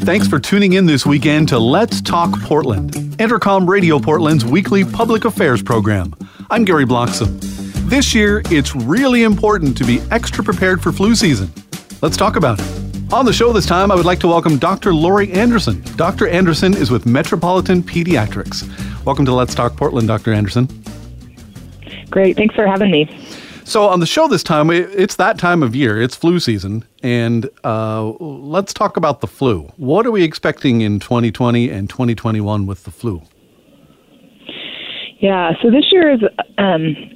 Thanks for tuning in this weekend to Let's Talk Portland, Intercom Radio Portland's weekly public affairs program. I'm Gary Bloxham. This year, it's really important to be extra prepared for flu season. Let's talk about it. On the show this time, I would like to welcome Dr. Lori Anderson. Dr. Anderson is with Metropolitan Pediatrics. Welcome to Let's Talk Portland, Dr. Anderson. Great. Thanks for having me. So on the show this time, it's that time of year. It's flu season, and let's talk about the flu. What are we expecting in 2020 and 2021 with the flu? Yeah, so this year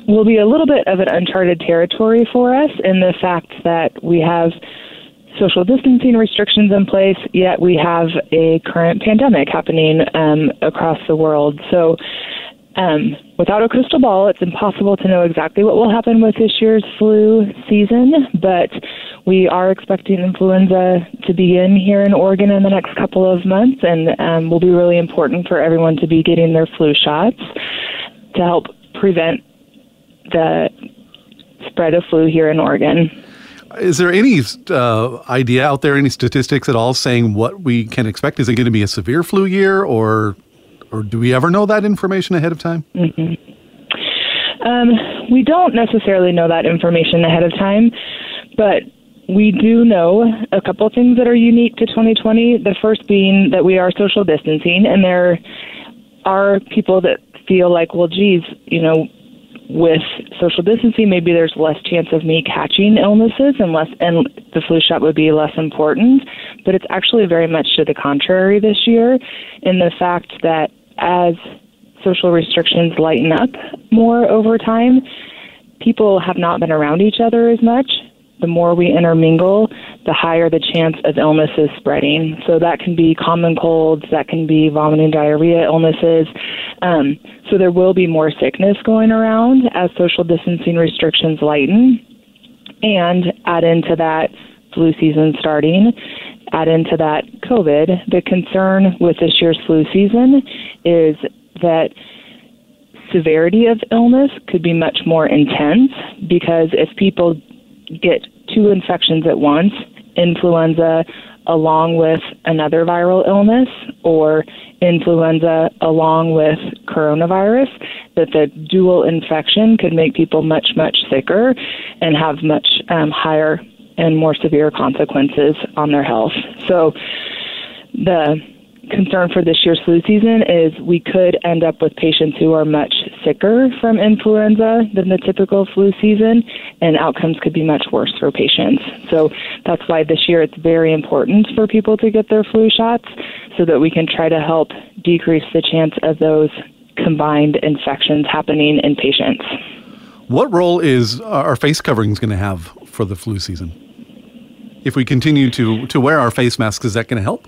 will be a little bit of an uncharted territory for us in the fact that we have social distancing restrictions in place, yet we have a current pandemic happening across the world. So without a crystal ball, it's impossible to know exactly what will happen with this year's flu season, but we are expecting influenza to begin here in Oregon in the next couple of months, and will be really important for everyone to be getting their flu shots to help prevent the spread of flu here in Oregon. Is there any idea out there, any statistics at all saying what we can expect? Is it going to be a severe flu year, or do we ever know that information ahead of time? Mm-hmm. We don't necessarily know that information ahead of time, but we do know a couple things that are unique to 2020. The first being that we are social distancing, and there are people that feel like, well, geez, you know, with social distancing, maybe there's less chance of me catching illnesses and the flu shot would be less important. But it's actually very much to the contrary this year, in the fact that as social restrictions lighten up more over time, people have not been around each other as much. The more we intermingle, the higher the chance of illnesses spreading. So that can be common colds, that can be vomiting, diarrhea illnesses. So there will be more sickness going around as social distancing restrictions lighten. And add into that flu season starting, add into that COVID. The concern with this year's flu season is that severity of illness could be much more intense, because if people get 2 infections at once, influenza along with another viral illness or influenza along with coronavirus, that the dual infection could make people much, much sicker and have much higher and more severe consequences on their health. So the concern for this year's flu season is we could end up with patients who are much sicker from influenza than the typical flu season, and outcomes could be much worse for patients. So that's why this year it's very important for people to get their flu shots, so that we can try to help decrease the chance of those combined infections happening in patients. What role is our face coverings going to have for the flu season? If we continue to wear our face masks, is that going to help?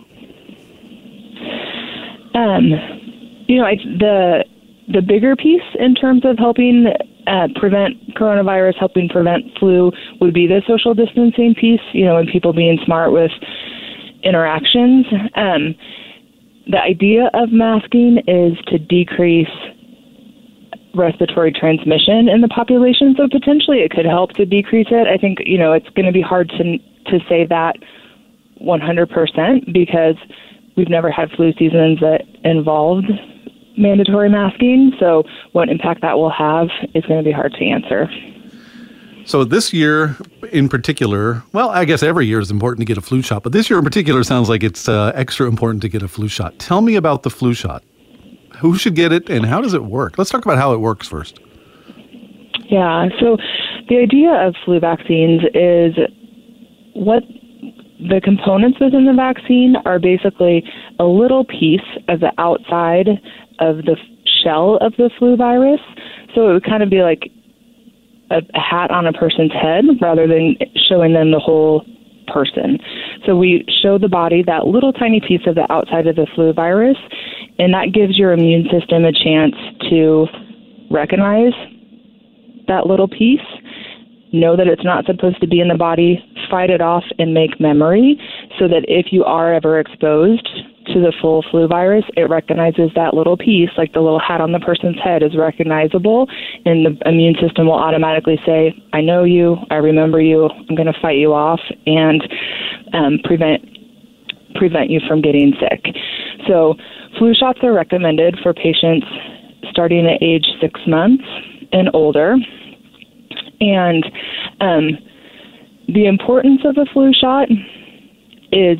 The bigger piece in terms of helping prevent coronavirus, helping prevent flu, would be the social distancing piece, you know, and people being smart with interactions. The idea of masking is to decrease respiratory transmission in the population, so potentially it could help to decrease it. I think, you know, it's going to be hard to say that 100%, because we've never had flu seasons that involved mandatory masking, so what impact that will have is going to be hard to answer. So this year in particular, well, I guess every year is important to get a flu shot, but this year in particular sounds like it's extra important to get a flu shot. Tell me about the flu shot. Who should get it and how does it work? Let's talk about how it works first. Yeah, so the idea of flu vaccines is what the components within the vaccine are basically a little piece of the outside of the shell of the flu virus. So it would kind of be like a hat on a person's head rather than showing them the whole person. So we show the body that little tiny piece of the outside of the flu virus, and that gives your immune system a chance to recognize that little piece, know that it's not supposed to be in the body, fight it off, and make memory so that if you are ever exposed to the full flu virus, it recognizes that little piece, like the little hat on the person's head is recognizable, and the immune system will automatically say, I know you, I remember you, I'm going to fight you off and prevent you from getting sick. So flu shots are recommended for patients starting at age 6 months and older. And the importance of the flu shot is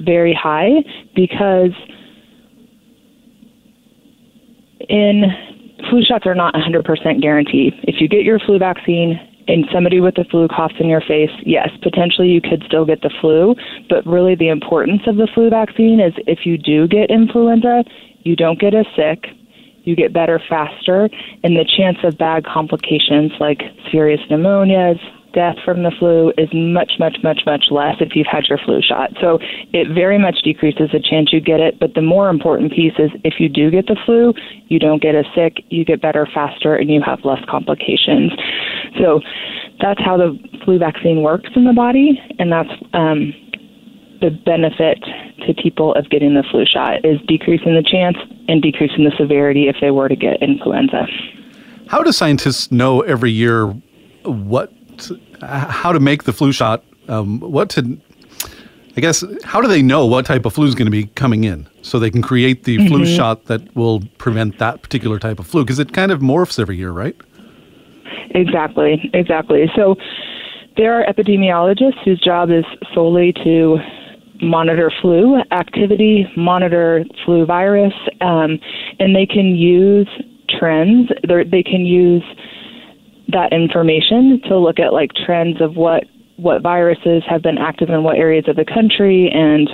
very high because flu shots are not 100% guaranteed. If you get your flu vaccine and somebody with the flu coughs in your face, yes, potentially you could still get the flu, but really the importance of the flu vaccine is if you do get influenza, you don't get as sick, you get better faster, and the chance of bad complications like serious pneumonias, death from the flu is much, much, much, much less if you've had your flu shot. So it very much decreases the chance you get it, but the more important piece is if you do get the flu, you don't get as sick, you get better faster, and you have less complications. So that's how the flu vaccine works in the body, and that's the benefit to people of getting the flu shot is decreasing the chance and decreasing the severity if they were to get influenza. How do scientists know every year how to make the flu shot? How do they know what type of flu is going to be coming in so they can create the flu shot that will prevent that particular type of flu? Because it kind of morphs every year, right? Exactly. So there are epidemiologists whose job is solely to monitor flu activity, monitor flu virus, and they can use trends. They can use that information to look at like trends of what viruses have been active in what areas of the country and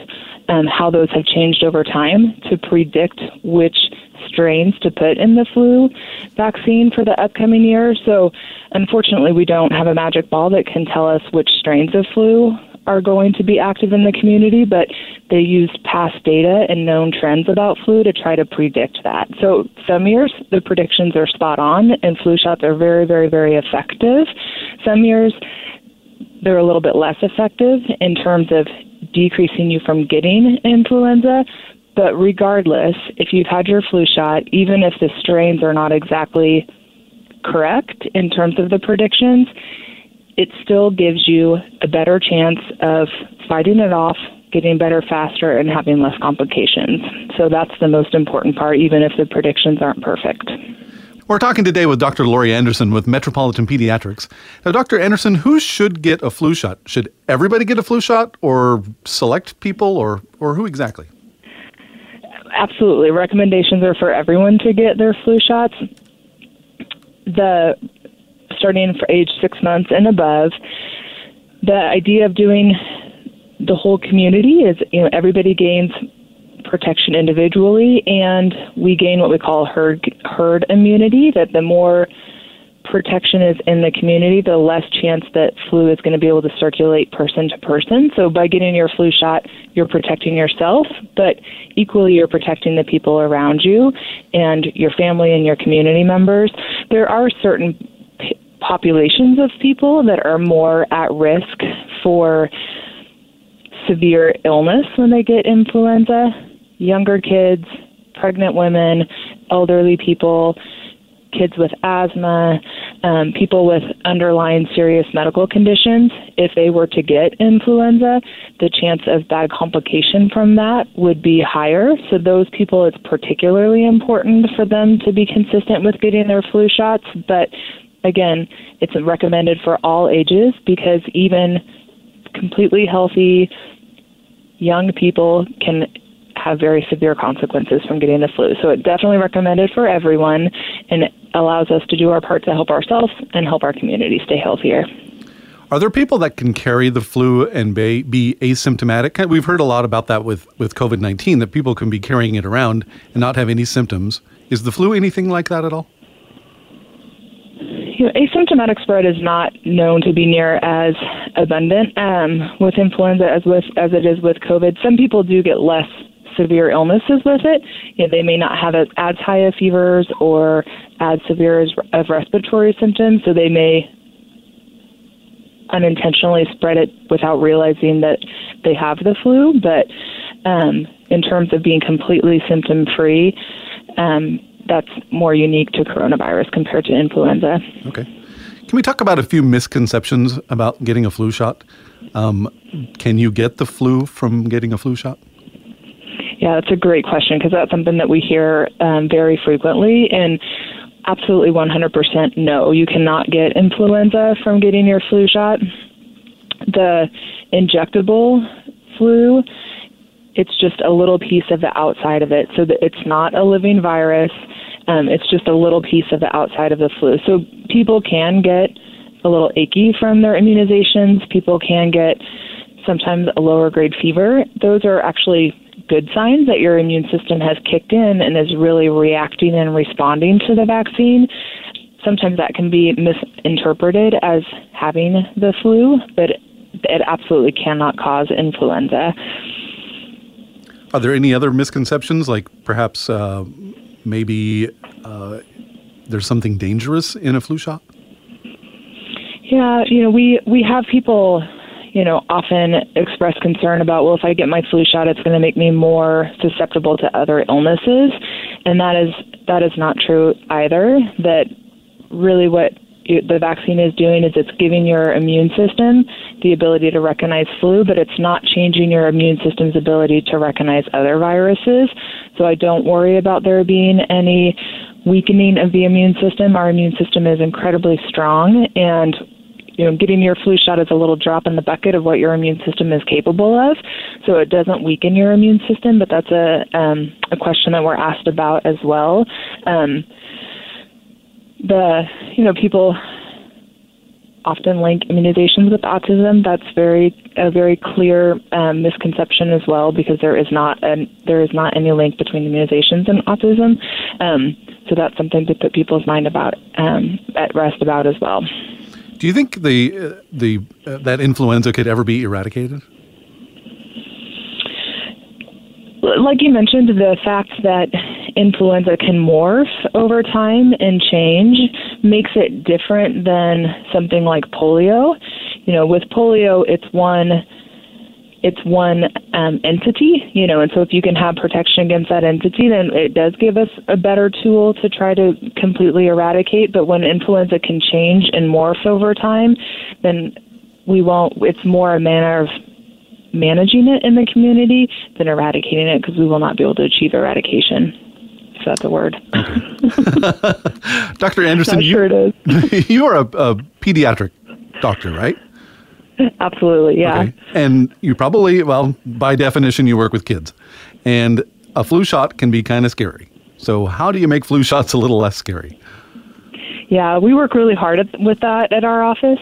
how those have changed over time to predict which strains to put in the flu vaccine for the upcoming year. So unfortunately, we don't have a magic ball that can tell us which strains of flu are going to be active in the community, but they use past data and known trends about flu to try to predict that. So some years the predictions are spot on and flu shots are very, very, very effective. Some years they're a little bit less effective in terms of decreasing you from getting influenza. But regardless, if you've had your flu shot, even if the strains are not exactly correct in terms of the predictions, it still gives you a better chance of fighting it off, getting better faster, and having less complications. So that's the most important part, even if the predictions aren't perfect. We're talking today with Dr. Lori Anderson with Metropolitan Pediatrics. Now, Dr. Anderson, who should get a flu shot? Should everybody get a flu shot or select people or who exactly? Absolutely. Recommendations are for everyone to get their flu shots. Starting for age 6 months and above, the idea of doing the whole community is, everybody gains protection individually, and we gain what we call herd immunity, that the more protection is in the community, the less chance that flu is going to be able to circulate person to person. So by getting your flu shot, you're protecting yourself, but equally you're protecting the people around you and your family and your community members. There are certain populations of people that are more at risk for severe illness when they get influenza: younger kids, pregnant women, elderly people, kids with asthma, people with underlying serious medical conditions. If they were to get influenza, the chance of bad complication from that would be higher. So those people, it's particularly important for them to be consistent with getting their flu shots, but Again, it's recommended for all ages because even completely healthy young people can have very severe consequences from getting the flu. So it's definitely recommended for everyone and allows us to do our part to help ourselves and help our community stay healthier. Are there people that can carry the flu and be asymptomatic? We've heard a lot about that with COVID-19, that people can be carrying it around and not have any symptoms. Is the flu anything like that at all? You know, asymptomatic spread is not known to be near as abundant with influenza as it is with COVID. Some people do get less severe illnesses with it. You know, they may not have as high of fevers or as severe of respiratory symptoms, so they may unintentionally spread it without realizing that they have the flu. But in terms of being completely symptom-free, that's more unique to coronavirus compared to influenza. Okay. Can we talk about a few misconceptions about getting a flu shot? Can you get the flu from getting a flu shot? Yeah, that's a great question because that's something that we hear very frequently. And absolutely 100% no, you cannot get influenza from getting your flu shot. The injectable flu, it's just a little piece of the outside of it. So that it's not a living virus. It's just a little piece of the outside of the flu. So people can get a little achy from their immunizations. People can get sometimes a lower grade fever. Those are actually good signs that your immune system has kicked in and is really reacting and responding to the vaccine. Sometimes that can be misinterpreted as having the flu, but it absolutely cannot cause influenza. Are there any other misconceptions, like perhaps maybe there's something dangerous in a flu shot? Yeah, you know, we have people, you know, often express concern about, well, if I get my flu shot, it's going to make me more susceptible to other illnesses. And that is not true either. That really what the vaccine is doing is it's giving your immune system the ability to recognize flu, but it's not changing your immune system's ability to recognize other viruses. So I don't worry about there being any weakening of the immune system. Our immune system is incredibly strong, and you know, getting your flu shot is a little drop in the bucket of what your immune system is capable of. So it doesn't weaken your immune system, but that's a question that we're asked about as well. People often link immunizations with autism. That's a very clear misconception as well, because there is not any link between immunizations and autism. So that's something to put people's mind about at rest about as well. Do you think that influenza could ever be eradicated? Like you mentioned, the fact that influenza can morph over time and change makes it different than something like polio. You know, with polio, it's one entity, you know, and so if you can have protection against that entity, then it does give us a better tool to try to completely eradicate. But when influenza can change and morph over time, then it's more a matter of managing it in the community than eradicating it, because we will not be able to achieve eradication. Is that the word? Okay. Dr. Anderson, you are a pediatric doctor, right? Absolutely, yeah. Okay. And you probably, well, by definition, you work with kids. And a flu shot can be kind of scary. So how do you make flu shots a little less scary? Yeah, we work really hard with that at our office.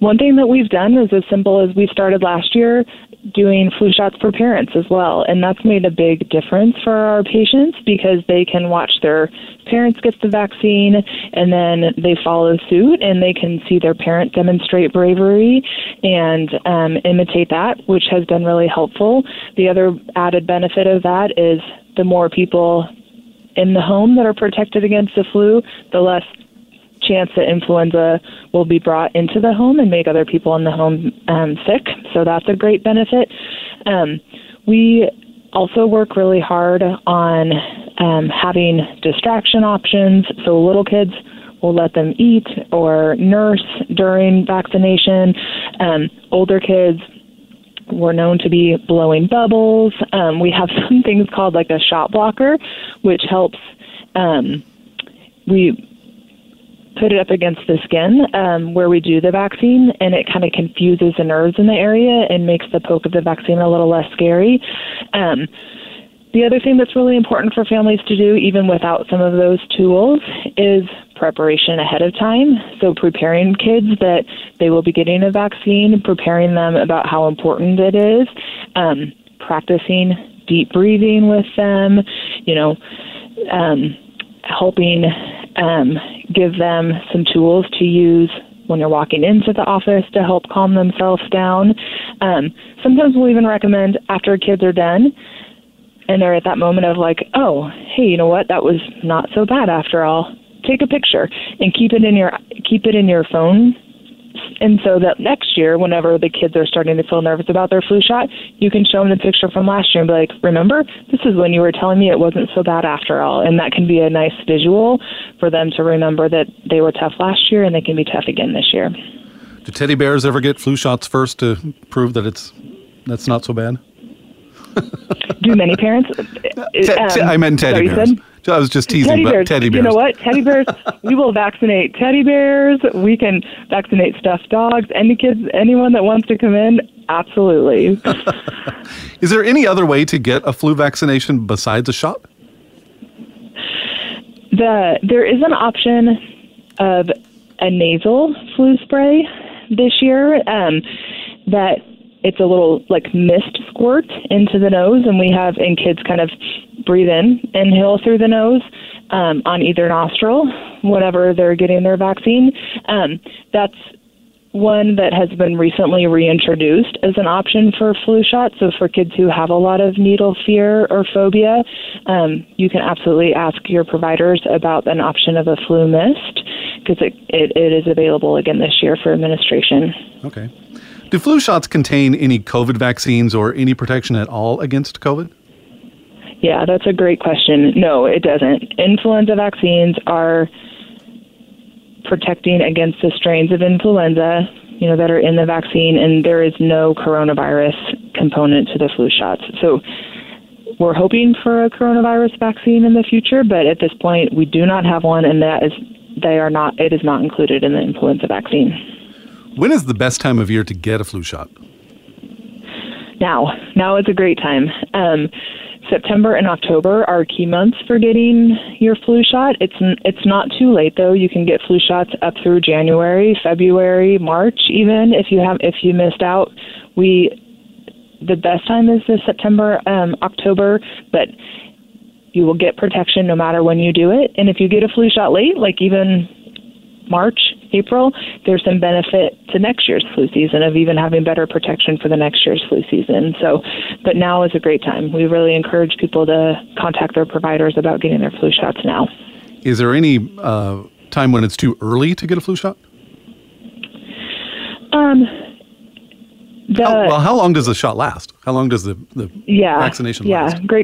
One thing that we've done is as simple as we started last year doing flu shots for parents as well. And that's made a big difference for our patients because they can watch their parents get the vaccine and then they follow suit and they can see their parent demonstrate bravery and imitate that, which has been really helpful. The other added benefit of that is the more people in the home that are protected against the flu, the less chance that influenza will be brought into the home and make other people in the home sick. So that's a great benefit. We also work really hard on having distraction options. So little kids, will let them eat or nurse during vaccination. Older kids were known to be blowing bubbles. We have some things called like a shot blocker, which helps. We put it up against the skin where we do the vaccine, and it kind of confuses the nerves in the area and makes the poke of the vaccine a little less scary. The other thing that's really important for families to do, even without some of those tools, is preparation ahead of time. So preparing kids that they will be getting a vaccine, preparing them about how important it is, practicing deep breathing with them, helping give them some tools to use when they're walking into the office to help calm themselves down. Sometimes we'll even recommend after kids are done and they're at that moment of like, oh, hey, you know what? That was not so bad after all. Take a picture and keep it in your phone. And so that next year, whenever the kids are starting to feel nervous about their flu shot, you can show them the picture from last year and be like, remember, this is when you were telling me it wasn't so bad after all. And that can be a nice visual for them to remember that they were tough last year and they can be tough again this year. Do teddy bears ever get flu shots first to prove that that's not so bad? Do many parents? I meant teddy bears. I was just teasing, but teddy bears. You know what? Teddy bears, we will vaccinate teddy bears. We can vaccinate stuffed dogs. Any kids, anyone that wants to come in, absolutely. Is there any other way to get a flu vaccination besides a shot? There is an option of a nasal flu spray this year that it's a little like mist squirt into the nose, and we have, and kids kind of breathe in, inhale through the nose on either nostril, whenever they're getting their vaccine. That's one that has been recently reintroduced as an option for flu shots. So for kids who have a lot of needle fear or phobia, you can absolutely ask your providers about an option of a flu mist, because it is available again this year for administration. Okay. Do flu shots contain any COVID vaccines or any protection at all against COVID? Yeah, that's a great question. No, it doesn't. Influenza vaccines are protecting against the strains of influenza, that are in the vaccine, and there is no coronavirus component to the flu shots. So we're hoping for a coronavirus vaccine in the future, but at this point we do not have one, and it is not included in the influenza vaccine. When is the best time of year to get a flu shot? Now it's a great time. September and October are key months for getting your flu shot. It's not too late though. You can get flu shots up through January, February, March, even if you missed out. The best time is the September, October, but you will get protection no matter when you do it. And if you get a flu shot late, like even March, April, there's some benefit to next year's flu season of even having better protection for the next year's flu season. So, but now is a great time. We really encourage people to contact their providers about getting their flu shots now. Is there any time when it's too early to get a flu shot? How long does the shot last? How long does the vaccination last? Yeah,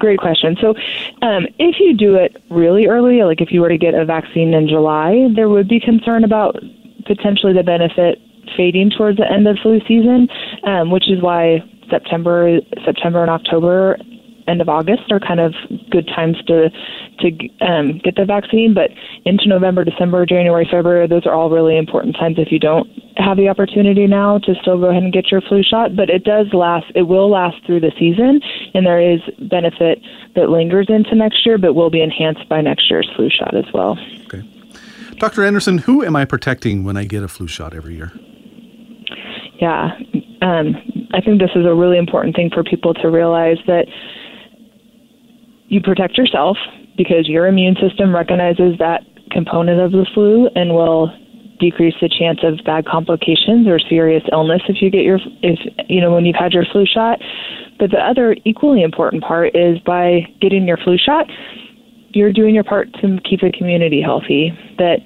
great question. So if you do it really early, like if you were to get a vaccine in July, there would be concern about potentially the benefit fading towards the end of flu season, which is why September and October, end of August, are kind of good times to get the vaccine. But into November, December, January, February, those are all really important times if you don't have the opportunity now to still go ahead and get your flu shot. But it will last through the season, and there is benefit that lingers into next year, but will be enhanced by next year's flu shot as well. Okay. Dr. Anderson, who am I protecting when I get a flu shot every year? Yeah. I think this is a really important thing for people to realize, that you protect yourself because your immune system recognizes that component of the flu and will decrease the chance of bad complications or serious illness if you get when you've had your flu shot. But the other equally important part is, by getting your flu shot, you're doing your part to keep the community healthy. That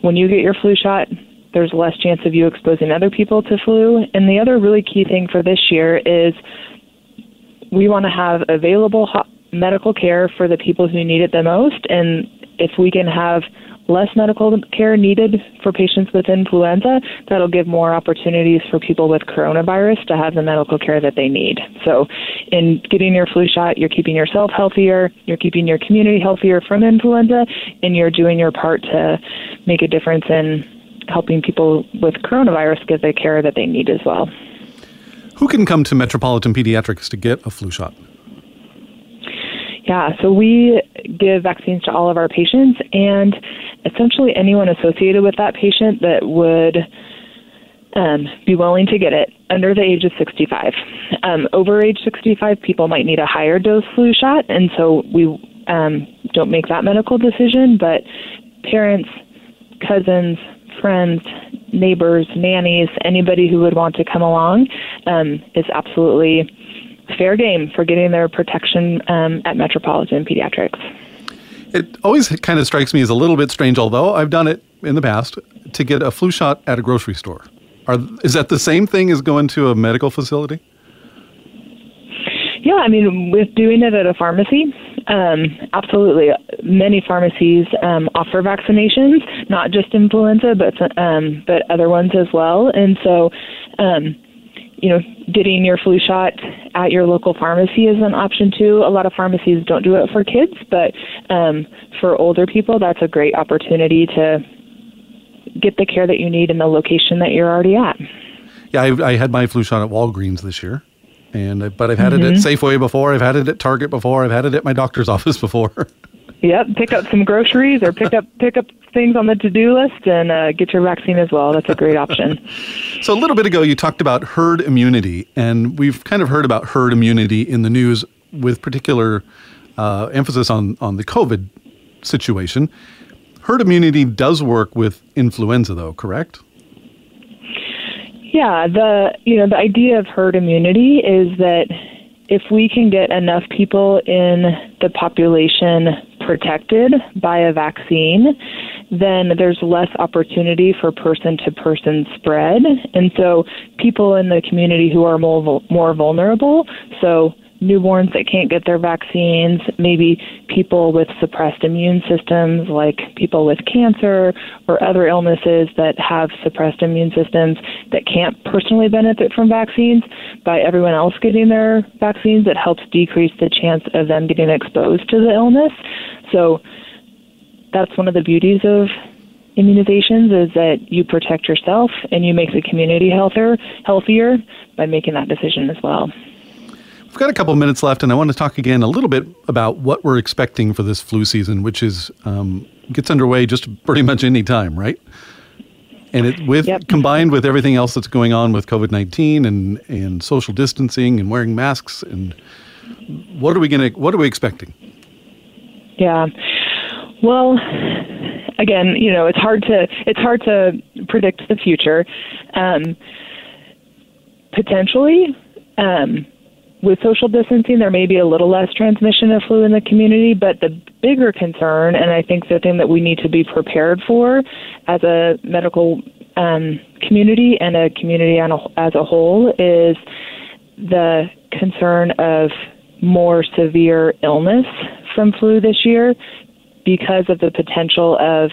when you get your flu shot, there's less chance of you exposing other people to flu. And the other really key thing for this year is we want to have available medical care for the people who need it the most. And if we can have less medical care needed for patients with influenza, that'll give more opportunities for people with coronavirus to have the medical care that they need. So in getting your flu shot, you're keeping yourself healthier, you're keeping your community healthier from influenza, and you're doing your part to make a difference in helping people with coronavirus get the care that they need as well. Who can come to Metropolitan Pediatrics to get a flu shot? Yeah, so we give vaccines to all of our patients, and essentially anyone associated with that patient that would be willing to get it under the age of 65. Over age 65, people might need a higher dose flu shot, and so we don't make that medical decision, but parents, cousins, friends, neighbors, nannies, anybody who would want to come along is absolutely fair game for getting their protection at Metropolitan Pediatrics. It always kind of strikes me as a little bit strange, although I've done it in the past, to get a flu shot at a grocery store. Is that the same thing as going to a medical facility? Yeah, I mean, with doing it at a pharmacy, absolutely. Many pharmacies offer vaccinations, not just influenza, but other ones as well. And so, you know, getting your flu shot at your local pharmacy is an option too. A lot of pharmacies don't do it for kids, but for older people, that's a great opportunity to get the care that you need in the location that you're already at. Yeah, I had my flu shot at Walgreens this year, but I've had it at Safeway before, I've had it at Target before, I've had it at my doctor's office before. Yep, pick up some groceries or pick up things on the to-do list and get your vaccine as well. That's a great option. So a little bit ago, you talked about herd immunity, and we've kind of heard about herd immunity in the news with particular emphasis on the COVID situation. Herd immunity does work with influenza, though, correct? Yeah, the idea of herd immunity is that if we can get enough people in the population protected by a vaccine, then there's less opportunity for person-to-person spread. And so people in the community who are more vulnerable, so newborns that can't get their vaccines, maybe people with suppressed immune systems like people with cancer or other illnesses that have suppressed immune systems that can't personally benefit from vaccines, by everyone else getting their vaccines, it helps decrease the chance of them getting exposed to the illness. So that's one of the beauties of immunizations, is that you protect yourself and you make the community healthier by making that decision as well. We've got a couple minutes left, and I want to talk again a little bit about what we're expecting for this flu season, which is gets underway just pretty much any time, right? And it combined with everything else that's going on with COVID-19 and social distancing and wearing masks, and what are we expecting? Yeah. Well, again, you know, it's hard to predict the future. Potentially. With social distancing, there may be a little less transmission of flu in the community, but the bigger concern, and I think the thing that we need to be prepared for as a medical community and a community as a whole, is the concern of more severe illness from flu this year because of the potential of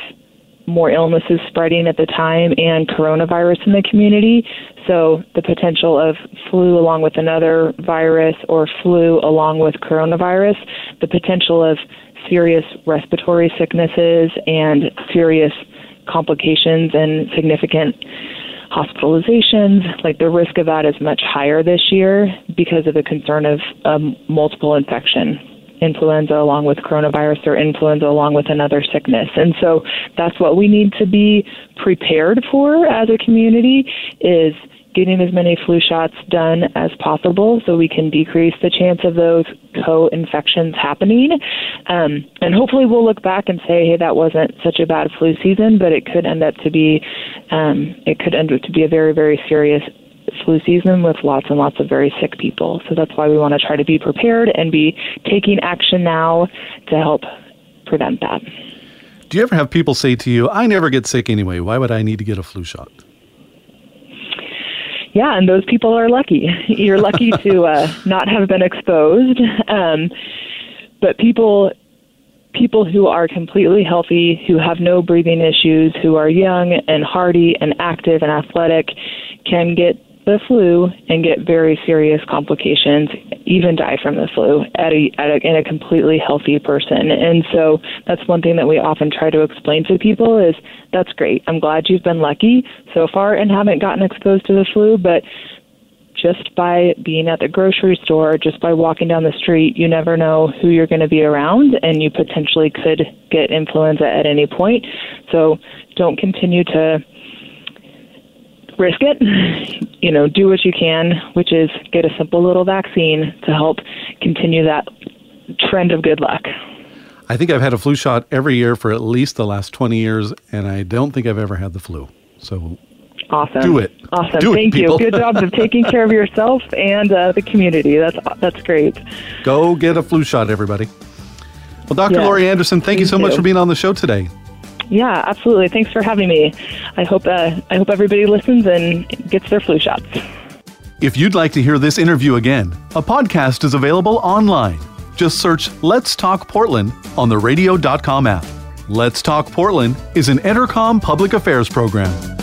more illnesses spreading at the time and coronavirus in the community. So the potential of flu along with another virus or flu along with coronavirus, the potential of serious respiratory sicknesses and serious complications and significant hospitalizations, like the risk of that is much higher this year because of the concern of multiple infection. Influenza along with coronavirus or influenza along with another sickness. And so that's what we need to be prepared for as a community, is getting as many flu shots done as possible so we can decrease the chance of those co-infections happening. And hopefully we'll look back and say, hey, that wasn't such a bad flu season, but it could end up to be a very, very serious flu season with lots and lots of very sick people. So that's why we want to try to be prepared and be taking action now to help prevent that. Do you ever have people say to you, I never get sick anyway, why would I need to get a flu shot? Yeah, and those people are lucky. You're lucky to not have been exposed. But people people who are completely healthy, who have no breathing issues, who are young and hardy and active and athletic can get the flu and get very serious complications, even die from the flu in a completely healthy person. And so that's one thing that we often try to explain to people is, that's great. I'm glad you've been lucky so far and haven't gotten exposed to the flu, but just by being at the grocery store, just by walking down the street, you never know who you're going to be around, and you potentially could get influenza at any point. So don't continue to risk it. You know, do what you can, which is get a simple little vaccine to help continue that trend of good luck. I think I've had a flu shot every year for at least the last 20 years, and I don't think I've ever had the flu. So awesome. Do it. Awesome. Do Thank it, you. Good job of taking care of yourself and the community. That's great. Go get a flu shot, everybody. Well, Dr. Lori Anderson, thank you so much for being on the show today. Yeah, absolutely. Thanks for having me. I hope everybody listens and gets their flu shots. If you'd like to hear this interview again, a podcast is available online. Just search Let's Talk Portland on the radio.com app. Let's Talk Portland is an Intercom public affairs program.